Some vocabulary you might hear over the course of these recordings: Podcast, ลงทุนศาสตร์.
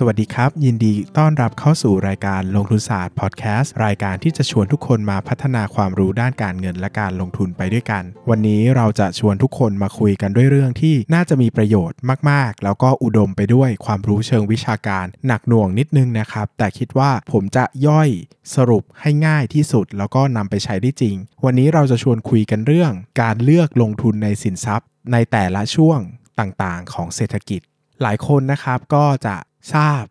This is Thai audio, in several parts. สวัสดีครับยินดีต้อนรับเข้าสู่รายการลงทุนศาสตร์พอดแคสต์รายการที่จะชวนทุกคนมาพัฒนาความรู้ด้านการเงินและการลงทุนไปด้วยกันวันนี้เราจะชวนทุกคนมาคุยกันด้วยเรื่องที่น่าจะมีประโยชน์มากๆแล้วก็อุดมไปด้วยความรู้เชิงวิชาการหนักหน่วงนิดนึงนะครับแต่คิดว่าผมจะย่อยสรุปให้ง่ายที่สุดแล้วก็นำไปใช้ได้จริงวันนี้เราจะชวนคุยกันเรื่องการเลือกลงทุนในสินทรัพย์ในแต่ละช่วงต่างๆของเศรษฐกิจหลายคนนะครับก็จะทราบ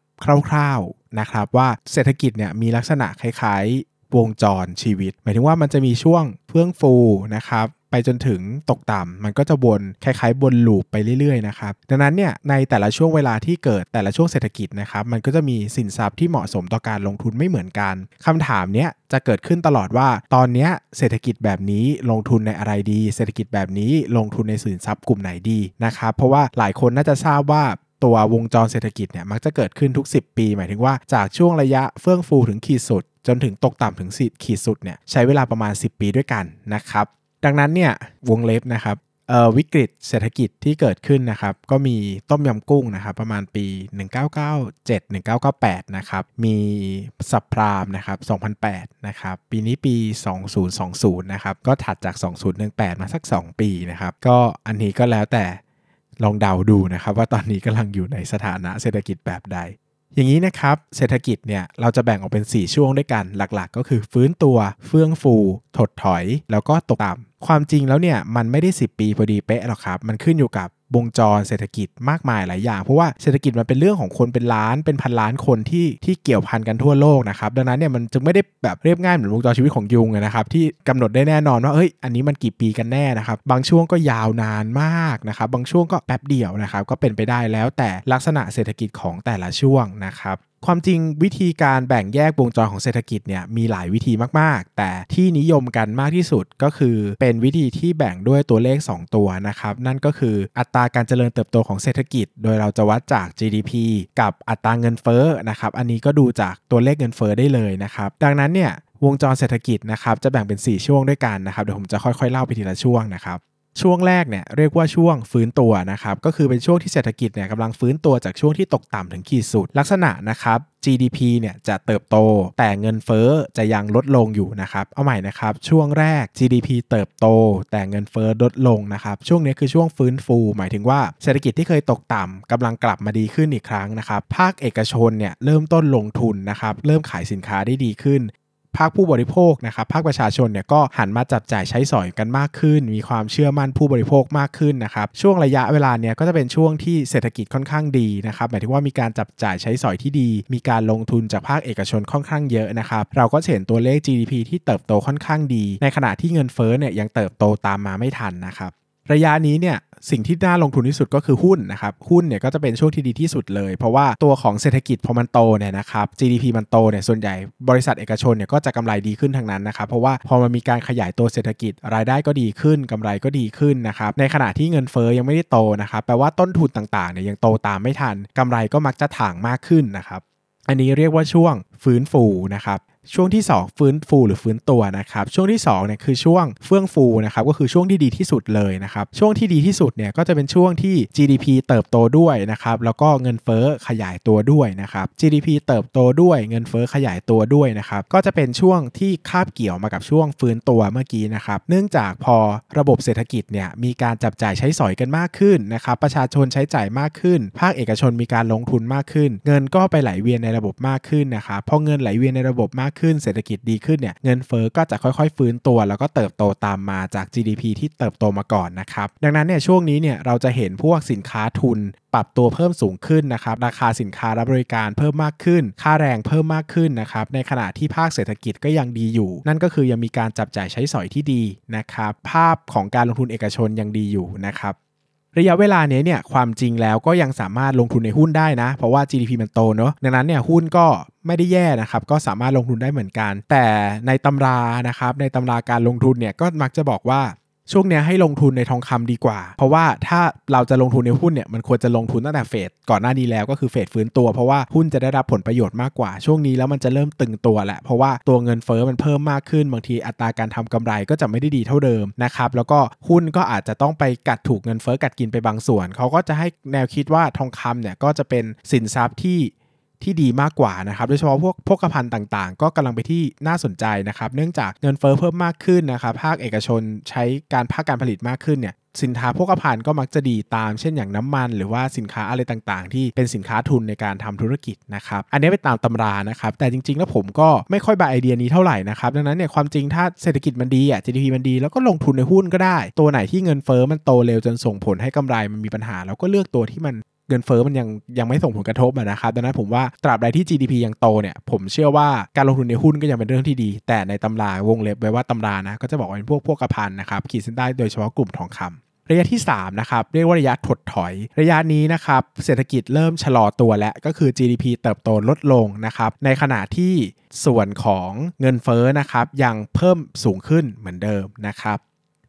คร่าวๆนะครับว่าเศรษฐกิจเนี่ยมีลักษณะคล้ายวงจรชีวิตหมายถึงว่ามันจะมีช่วงเฟื่องฟูนะครับไปจนถึงตกต่ำมันก็จะวนคล้ายๆวนลูปไปเรื่อยๆนะครับดังนั้นเนี่ยในแต่ละช่วงเวลาที่เกิดแต่ละช่วงเศรษฐกิจนะครับมันก็จะมีสินทรัพย์ที่เหมาะสมต่อการลงทุนไม่เหมือนกันคำถามเนี้ยจะเกิดขึ้นตลอดว่าตอนนี้เศรษฐกิจแบบนี้ลงทุนในอะไรดีเศรษฐกิจแบบนี้ลงทุนในสินทรัพย์กลุ่มไหนดีนะครับเพราะว่าหลายคนน่าจะทราบว่าตัววงจรเศรษฐกิจเนี่ยมักจะเกิดขึ้นทุก10ปีหมายถึงว่าจากช่วงระยะเฟื่องฟูถึงขีดสุดจนถึงตกต่ำถึงขีดสุดเนี่ยใช้เวลาประมาณ10ปีด้วยกันนะครับดังนั้นเนี่ยวงเล็บนะครับวิกฤตเศรษฐกิจที่เกิดขึ้นนะครับก็มีต้มยำกุ้งนะครับประมาณปี 1997-1998 นะครับมีซับไพรมนะครับ 2008 นะครับปีนี้ปี 2020 นะครับก็ถัดจาก 2018 มาสัก2ปีนะครับก็อันนี้ก็แล้วแต่ลองเดาดูนะครับว่าตอนนี้กำลังอยู่ในสถานะเศรษฐกิจแบบใดอย่างนี้นะครับเศรษฐกิจเนี่ยเราจะแบ่งออกเป็น4ช่วงด้วยกันหลักๆก็คือฟื้นตัวเฟื่องฟูถดถอยแล้วก็ตกต่ำความจริงแล้วเนี่ยมันไม่ได้10ปีพอดีเป๊ะหรอกครับมันขึ้นอยู่กับวงจรเศรษฐกิจมากมายหลายอย่างเพราะว่าเศรษฐกิจมันเป็นเรื่องของคนเป็นล้านเป็นพันล้านคนที่เกี่ยวพันกันทั่วโลกนะครับดังนั้นเนี่ยมันจึงไม่ได้แบบเรียบง่ายเหมือนวงจรชีวิตของยุงนะครับที่กำหนดได้แน่นอนว่าเฮ้ยอันนี้มันกี่ปีกันแน่นะครับบางช่วงก็ยาวนานมากนะครับบางช่วงก็แป๊บเดียวนะครับก็เป็นไปได้แล้วแต่ลักษณะเศรษฐกิจของแต่ละช่วงนะครับความจริงวิธีการแบ่งแยกวงจรของเศรษฐกิจเนี่ยมีหลายวิธีมากๆแต่ที่นิยมกันมากที่สุดก็คือเป็นวิธีที่แบ่งด้วยตัวเลข2ตัวนะครับนั่นก็คืออัตราการเจริญเติบโตของเศรษฐกิจโดยเราจะวัดจาก GDP กับอัตราเงินเฟ้อนะครับอันนี้ก็ดูจากตัวเลขเงินเฟ้อได้เลยนะครับดังนั้นเนี่ยวงจรเศรษฐกิจนะครับจะแบ่งเป็น4ช่วงด้วยกันนะครับเดี๋ยวผมจะค่อยๆเล่าไปทีละช่วงนะครับช่วงแรกเนี่ยเรียกว่าช่วงฟื้นตัวนะครับก็คือเป็นช่วงที่เศรษฐกิจเนี่ยกำลังฟื้นตัวจากช่วงที่ตกต่ำถึงขีดสุดลักษณะนะครับ GDP เนี่ยจะเติบโตแต่เงินเฟ้อจะยังลดลงอยู่นะครับเอาใหม่นะครับช่วงแรก GDP เติบโตแต่เงินเฟ้อลดลงนะครับช่วงนี้คือช่วงฟื้นฟูหมายถึงว่าเศรษฐกิจที่เคยตกต่ำกำลังกลับมาดีขึ้นอีกครั้งนะครับภาคเอกชนเนี่ยเริ่มต้นลงทุนนะครับเริ่มขายสินค้าได้ดีขึ้นภาคผู้บริโภคนะครับภาคประชาชนเนี่ยก็หันมาจับจ่ายใช้สอยกันมากขึ้นมีความเชื่อมั่นผู้บริโภคมากขึ้นนะครับช่วงระยะเวลาเนี่ยก็จะเป็นช่วงที่เศรษฐกิจค่อนข้างดีนะครับหมายถึงว่ามีการจับจ่ายใช้สอยที่ดีมีการลงทุนจากภาคเอกชนค่อนข้างเยอะนะครับเราก็เห็นตัวเลข GDP ที่เติบโตค่อนข้างดีในขณะที่เงินเฟ้อเนี่ยยังเติบโตตามมาไม่ทันนะครับระยะนี้เนี่ยสิ่งที่น่าลงทุนที่สุดก็คือหุ้นนะครับหุ้นเนี่ยก็จะเป็นช่วงที่ดีที่สุดเลยเพราะว่าตัวของเศรษฐกิจพอมันโตเนี่ยนะครับ GDP มันโตเนี่ยส่วนใหญ่บริษัทเอกชนเนี่ยก็จะกำไรดีขึ้นทั้งนั้นนะครับเพราะว่าพอมันมีการขยายตัวเศรษฐกิจรายได้ก็ดีขึ้นกำไรก็ดีขึ้นนะครับในขณะที่เงินเฟ้อยังไม่ได้โตนะครับแปลว่าต้นทุนต่างๆเนี่ยยังโตตามไม่ทันกำไรก็มักจะถ่างมากขึ้นนะครับอันนี้เรียกว่าช่วงฟื้นฟูนะครับช่วงที่2ฟื้นฟูหรือฟื้นตัวนะครับช่วงที่2เนี่ยคือช่วงเฟื่องฟูนะครับก็คือช่วงที่ดีที่สุดเลยนะครับช่วงที่ดีที่สุดเนี่ยก็จะเป็นช่วงที่ GDP เติบโตด้วยนะครับแล้วก็เงินเฟ้อขยายตัวด้วยนะครับ GDP เติบโตด้วยเงินเฟ้อขยายตัวด้วยนะครับก็จะเป็นช่วงที่คาบเกี่ยวมากับช่วงฟื้นตัวเมื่อกี้นะครับเนื่องจากพอระบบเศรษฐกิจเนี่ยมีการจับจ่ายใช้สอยกันมากขึ้นนะครับประชาชนใช้จ่ายมากขึ้นภาคเอกชนมีการลงทุนมากขึ้นเงินก็ไปไหลเวียนในระบบมากขึ้นนะครับพอเงินไหลเวียนในระบบมากขึ้นเศรษฐกิจดีขึ้นเนี่ยเงินเฟ้อก็จะค่อยๆฟื้นตัวแล้วก็เติบโตตามมาจาก GDP ที่เติบโตมาก่อนนะครับดังนั้นเนี่ยช่วงนี้เนี่ยเราจะเห็นพวกสินค้าทุนปรับตัวเพิ่มสูงขึ้นนะครับราคาสินค้าและบริการเพิ่มมากขึ้นค่าแรงเพิ่มมากขึ้นนะครับในขณะที่ภาคเศรษฐกิจก็ยังดีอยู่นั่นก็คือยังมีการจับจ่ายใช้สอยที่ดีนะครับภาพของการลงทุนเอกชนยังดีอยู่นะครับระยะเวลานี้เนี่ยความจริงแล้วก็ยังสามารถลงทุนในหุ้นได้นะเพราะว่า GDP มันโตเนอะดังนั้นเนี่ยหุ้นก็ไม่ได้แย่นะครับก็สามารถลงทุนได้เหมือนกันแต่ในตำรานะครับในตำราการลงทุนเนี่ยก็มักจะบอกว่า ช่วงเนี้ยให้ลงทุนในทองคำดีกว่าเพราะว่าถ้าเราจะลงทุนในหุ้นเนี่ยมันควรจะลงทุนตั้งแต่เฟสก่อนหน้านี้แล้วก็คือเฟสฟื้นตัวเพราะว่าหุ้นจะได้รับผลประโยชน์มากกว่าช่วงนี้แล้วมันจะเริ่มตึงตัวแหละเพราะว่าตัวเงินเฟ้อมันเพิ่มมากขึ้นบางทีอัตราการทำกำไรก็จะไม่ได้ดีเท่าเดิมนะครับแล้วก็หุ้นก็อาจจะต้องไปกัดถูกเงินเฟ้อกัดกินไปบางส่วนเขาก็จะให้แนวคิดว่าทองคำเนี่ยก็จะเป็นสินทรัพย์ที่ดีมากกว่านะครับโดยเฉพาะพวกโภคภัณฑ์ต่างๆก็กำลังไปที่น่าสนใจนะครับเนื่องจากเงินเฟ้อเพิ่มมากขึ้นนะครับภาคเอกชนใช้การภาคการผลิตมากขึ้นเนี่ยสินค้าโภคภัณฑ์ก็มักจะดีตามเช่นอย่างน้ำมันหรือว่าสินค้าอะไรต่างๆที่เป็นสินค้าทุนในการทำธุรกิจนะครับอันนี้ไปตามตำรานะครับแต่จริงๆแล้วผมก็ไม่ค่อยบายไอเดียนี้เท่าไหร่นะครับดังนั้นเนี่ยความจริงถ้าเศรษฐกิจมันดีอ่ะ GDP มันดีแล้วก็ลงทุนในหุ้นก็ได้ตัวไหนที่เงินเฟ้อมันโตเร็วจนส่งผลให้กำไรมันมีปัญหาเราก็เลือกตัวที่มันเงินเฟ้อมันยังไม่ส่งผลกระทบนะครับดังนั้นผมว่าตราบใดที่ GDP ยังโตเนี่ยผมเชื่อว่าการลงทุนในหุ้นก็ยังเป็นเรื่องที่ดีแต่ในตำราวงเล็บไว้ว่าตำรานะก็จะบอกว่าเป็นพวกโภคภัณฑ์นะครับขีดเส้นใต้โดยเฉพาะกลุ่มทองคำระยะที่3นะครับเรียกว่าระยะถดถอยระยะนี้นะครับเศรษฐกิจเริ่มชะลอตัวแล้วก็คือ GDP เติบโตลดลงนะครับในขณะที่ส่วนของเงินเฟ้อนะครับยังเพิ่มสูงขึ้นเหมือนเดิมนะครับ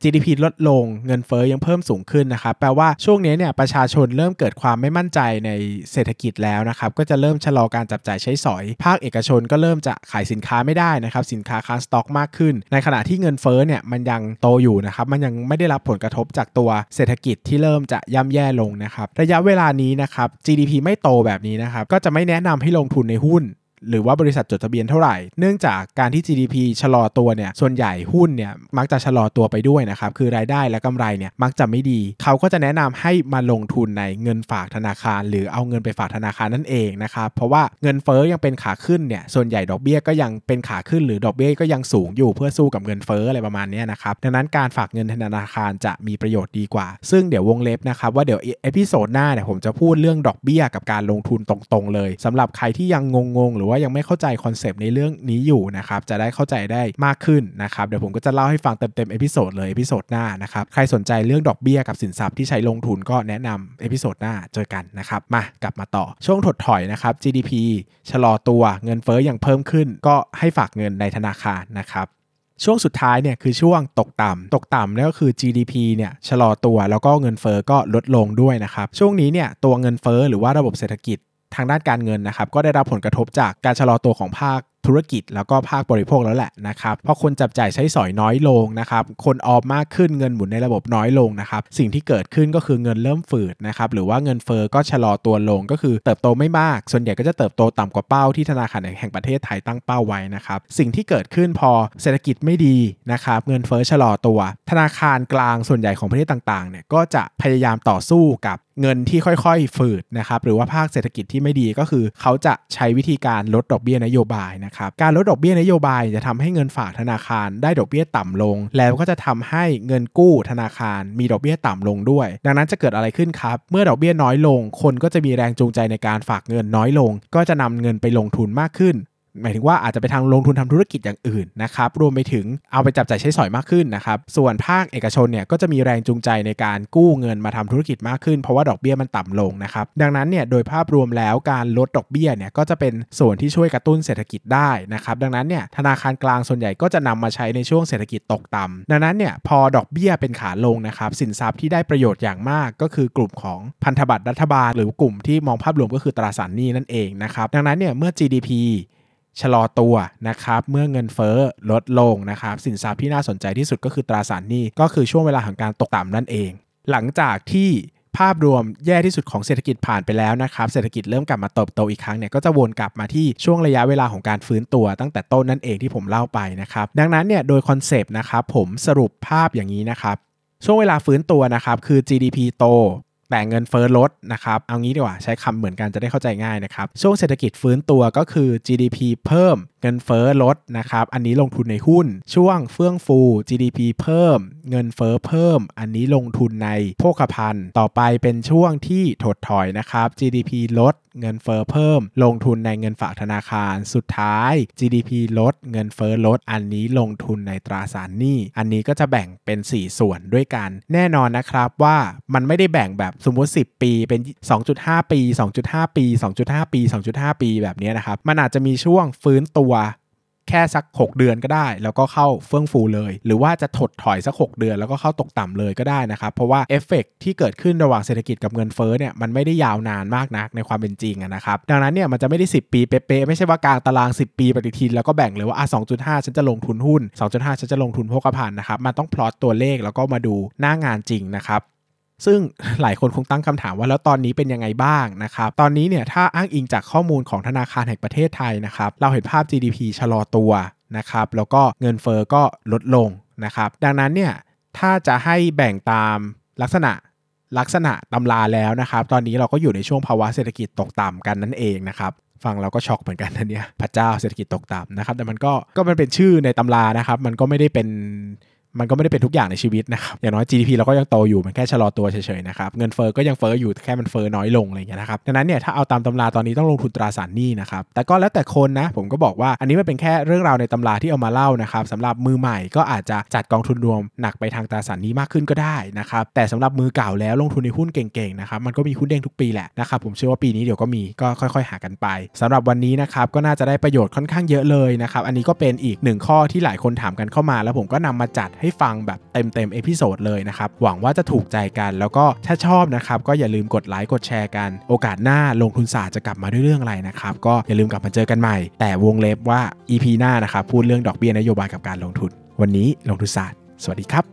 GDP ลดลงเงินเฟ้อยังเพิ่มสูงขึ้นนะครับแปลว่าช่วงนี้เนี่ยประชาชนเริ่มเกิดความไม่มั่นใจในเศรษฐกิจแล้วนะครับก็จะเริ่มชะลอการจับจ่ายใช้สอยภาคเอกชนก็เริ่มจะขายสินค้าไม่ได้นะครับสินค้าค้างสต็อกมากขึ้นในขณะที่เงินเฟ้อเนี่ยมันยังโตอยู่นะครับมันยังไม่ได้รับผลกระทบจากตัวเศรษฐกิจที่เริ่มจะย่ำแย่ลงนะครับระยะเวลานี้นะครับ GDP ไม่โตแบบนี้นะครับก็จะไม่แนะนำให้ลงทุนในหุ้นหรือว่าบริษัทจดทะเบียนเท่าไหร่เนื่องจากการที่ GDP ชะลอตัวเนี่ยส่วนใหญ่หุ้นเนี่ยมักจะชะลอตัวไปด้วยนะครับคือรายได้และกำไรเนี่ยมักจะไม่ดีเขาก็จะแนะนำให้มาลงทุนในเงินฝากธนาคารหรือเอาเงินไปฝากธนาคารนั่นเองนะครับเพราะว่าเงินเฟ้อยังเป็นขาขึ้นเนี่ยส่วนใหญ่ดอกเบี้ยก็ยังเป็นขาขึ้นหรือดอกเบี้ยก็ยังสูงอยู่เพื่อสู้กับเงินเฟ้ออะไรประมาณนี้นะครับดังนั้นการฝากเงินธนาคารจะมีประโยชน์ดีกว่าซึ่งเดี๋ยววงเล็บนะครับว่าเดี๋ยวเอพิโซดหน้าเนี่ยผมจะพูดเรื่องดอกเบี้ยกับการลงทุนตรงๆเลยสำหรับใครที่ยังงงหรือว่ายังไม่เข้าใจคอนเซปต์ในเรื่องนี้อยู่นะครับจะได้เข้าใจได้มากขึ้นนะครับเดี๋ยวผมก็จะเล่าให้ฟังเต็มเอพิโซดเลยเอพิโซดหน้านะครับใครสนใจเรื่องดอกเบี้ยกับสินทรัพย์ที่ใช้ลงทุนก็แนะนำเอพิโซดหน้าเจอกันนะครับมากลับมาต่อช่วงถดถอยนะครับ GDP ชะลอตัวเงินเฟ้อยังเพิ่มขึ้นก็ให้ฝากเงินในธนาคารนะครับช่วงสุดท้ายเนี่ยคือช่วงตกต่ำนั่นก็คือ GDP เนี่ยชะลอตัวแล้วก็เงินเฟ้อก็ลดลงด้วยนะครับช่วงนี้เนี่ยตัวเงินเฟ้อหรือว่าระบบเศรษฐกิจทางด้านการเงินนะครับก็ได้รับผลกระทบจากการชะลอตัวของภาคธุรกิจแล้วก็ภาคบริโภคแล้วแหละนะครับเพราะคนจับจ่ายใช้สอยน้อยลงนะครับคนออมมากขึ้นเงินหมุนในระบบน้อยลงนะครับสิ่งที่เกิดขึ้นก็คือเงินเริ่มฝืดนะครับหรือว่าเงินเฟ้อก็ชะลอตัวลงก็คือเติบโตไม่มากส่วนใหญ่ก็จะเติบโตต่ำกว่าเป้าที่ธนาคารแห่งประเทศไทยตั้งเป้าไว้นะครับสิ่งที่เกิดขึ้นพอเศรษฐกิจไม่ดีนะครับเงินเฟ้อชะลอตัวธนาคารกลางส่วนใหญ่ของประเทศต่างๆเนี่ยก็จะพยายามต่อสู้กับเงินที่ค่อยๆฝืดนะครับหรือว่าภาคเศรษฐกิจที่ไม่ดีก็คือเขาจะใช้วิธีการลดดอกเบี้ยนโยบายนะครับการลดดอกเบี้ยนโยบายจะทำให้เงินฝากธนาคารได้ดอกเบี้ยต่ำลงแล้วก็จะทำให้เงินกู้ธนาคารมีดอกเบี้ยต่ำลงด้วยดังนั้นจะเกิดอะไรขึ้นครับเมื่อดอกเบี้ยน้อยลงคนก็จะมีแรงจูงใจในการฝากเงินน้อยลงก็จะนำเงินไปลงทุนมากขึ้นหมายถึงว่าอาจจะไปทางลงทุนทำธุรกิจอย่างอื่นนะครับรวมไปถึงเอาไปจับจ่ายใช้สอยมากขึ้นนะครับส่วนภาคเอกชนเนี่ยก็จะมีแรงจูงใจในการกู้เงินมาทำธุรกิจมากขึ้นเพราะว่าดอกเบี้ยมันต่ำลงนะครับดังนั้นเนี่ยโดยภาพรวมแล้วการลดดอกเบี้ยเนี่ยก็จะเป็นส่วนที่ช่วยกระตุ้นเศรษฐกิจได้นะครับดังนั้นเนี่ยธนาคารกลางส่วนใหญ่ก็จะนำมาใช้ในช่วงเศรษฐกิจตกต่ำดังนั้นเนี่ยพอดอกเบี้ยเป็นขาลงนะครับสินทรัพย์ที่ได้ประโยชน์อย่างมากก็คือกลุ่มของพันธบัตรรัฐบาลหรือกลุ่มที่มองภาพรวมก็คือตราสารหนี้นั่นเองนะครับดังนั้นเนี่ยเมื่อ GDPชะลอตัวนะครับเมื่อเงินเฟ้อลดลงนะครับสินทรัพย์ที่น่าสนใจที่สุดก็คือตราสารหนี้ก็คือช่วงเวลาของการตกต่ำนั่นเองหลังจากที่ภาพรวมแย่ที่สุดของเศรษฐกิจผ่านไปแล้วนะครับเศรษฐกิจเริ่มกลับมาเติบโตอีกครั้งเนี่ยก็จะวนกลับมาที่ช่วงระยะเวลาของการฟื้นตัวตั้งแต่ต้นนั่นเองที่ผมเล่าไปนะครับดังนั้นเนี่ยโดยคอนเซปต์นะครับผมสรุปภาพอย่างนี้นะครับช่วงเวลาฟื้นตัวนะครับคือ GDP โตแต่เงินเฟ้อลดนะครับเอางี้ดีกว่าใช้คำเหมือนกันจะได้เข้าใจง่ายนะครับช่วงเศรษฐกิจฟื้นตัวก็คือ GDP เพิ่มเงินเฟ้อลดนะครับอันนี้ลงทุนในหุ้นช่วงเฟื่องฟู GDP เพิ่มเงินเฟ้อเพิ่มอันนี้ลงทุนในโภคภัณฑ์ต่อไปเป็นช่วงที่ถดถอยนะครับ GDP ลดเงินเฟ้อเพิ่มลงทุนในเงินฝากธนาคารสุดท้าย GDP ลดเงินเฟ้อลดอันนี้ลงทุนในตราสารหนี้อันนี้ก็จะแบ่งเป็น4ส่วนด้วยกันแน่นอนนะครับว่ามันไม่ได้แบ่งแบบสมมติ10ปีเป็น 2.5 ปี 2.5 ปี 2.5 ปี 2.5 ปีแบบนี้นะครับมันอาจจะมีช่วงฟื้นตัว แค่สัก6เดือนก็ได้แล้วก็เข้าเฟื่องฟูเลยหรือว่าจะถดถอยสัก6เดือนแล้วก็เข้าตกต่ำเลยก็ได้นะครับเพราะว่าเอฟเฟกต์ที่เกิดขึ้นระหว่างเศรษฐกิจกับเงินเฟ้อเนี่ยมันไม่ได้ยาวนานมากนักในความเป็นจริงนะครับดังนั้นเนี่ยมันจะไม่ได้10ปีเป๊ะๆไม่ใช่ว่ากลางตาราง10ปีปฏิทินแล้วก็แบ่งเลยว่า 2.5 ฉันจะลงทุนหุ้น 2.5 ฉันจะลงทุนโภคภัณฑ์นะครับมันต้องพลอตตัวเลขแล้วก็มาดูหน้างานจริงนะครับซึ่งหลายคนคงตั้งคำถามว่าแล้วตอนนี้เป็นยังไงบ้างนะครับตอนนี้เนี่ยถ้าอ้างอิงจากข้อมูลของธนาคารแห่งประเทศไทยนะครับเราเห็นภาพ GDP ชะลอตัวนะครับแล้วก็เงินเฟ้อก็ลดลงนะครับดังนั้นเนี่ยถ้าจะให้แบ่งตามลักษณะตำราแล้วนะครับตอนนี้เราก็อยู่ในช่วงภาวะเศรษฐกิจตกต่ำกันนั่นเองนะครับฟังเราก็ช็อกเหมือนกันนะเนี่ยพระเจ้าเศรษฐกิจตกต่ำนะครับแต่มันก็มันเป็นชื่อในตำรานะครับมันก็ไม่ได้เป็นทุกอย่างในชีวิตนะครับอย่างน้อย GDP เราก็ยังโตอยู่มันแค่ชะลอตัวเฉยๆนะครับเงินเฟ้อก็ยังเฟ้ออยู่แค่มันเฟ้อน้อยลงอะไรอย่างเงี้ยนะครับดังนั้นเนี่ยถ้าเอาตามตำราตอนนี้ต้องลงทุนตราสารหนี้นะครับแต่ก็แล้วแต่คนนะผมก็บอกว่าอันนี้มันเป็นแค่เรื่องราวในตำราที่เอามาเล่านะครับสำหรับมือใหม่ก็อาจจะจัดกองทุนรวมหนักไปทางตราสารหนี้มากขึ้นก็ได้นะครับแต่สำหรับมือเก่าแล้วลงทุนในหุ้นเก่งๆนะครับมันก็มีหุ้นเด้งทุกปีแหละนะครับผมเชื่อว่าปีนี้เดี๋ยวก็มีก็ค่อยๆหากันไปสำหรับวันนี้นะครับก็น่าจะได้ประโยชน์ค่อนข้างเยอะเลยนะครับอันนี้ก็เป็นอีก1ข้อที่หลายคนถามกันเข้ามาแล้วผมก็นำมาจัดให้ฟังแบบเต็มเอพิโซดเลยนะครับหวังว่าจะถูกใจกันแล้วก็ถ้าชอบนะครับก็อย่าลืมกดไลค์กดแชร์กันโอกาสหน้าลงทุนศาสตร์จะกลับมาด้วยเรื่องอะไรนะครับก็อย่าลืมกลับมาเจอกันใหม่แต่วงเล็บว่า EP หน้านะครับพูดเรื่องดอกเบี้ยนโยบายกับการลงทุนวันนี้ลงทุนศาสตร์สวัสดีครับ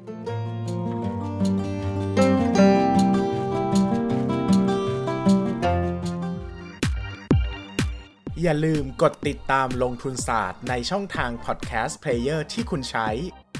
อย่าลืมกดติดตามลงทุนศาสตร์ในช่องทางพอดแคสต์เพลเยอร์ที่คุณใช้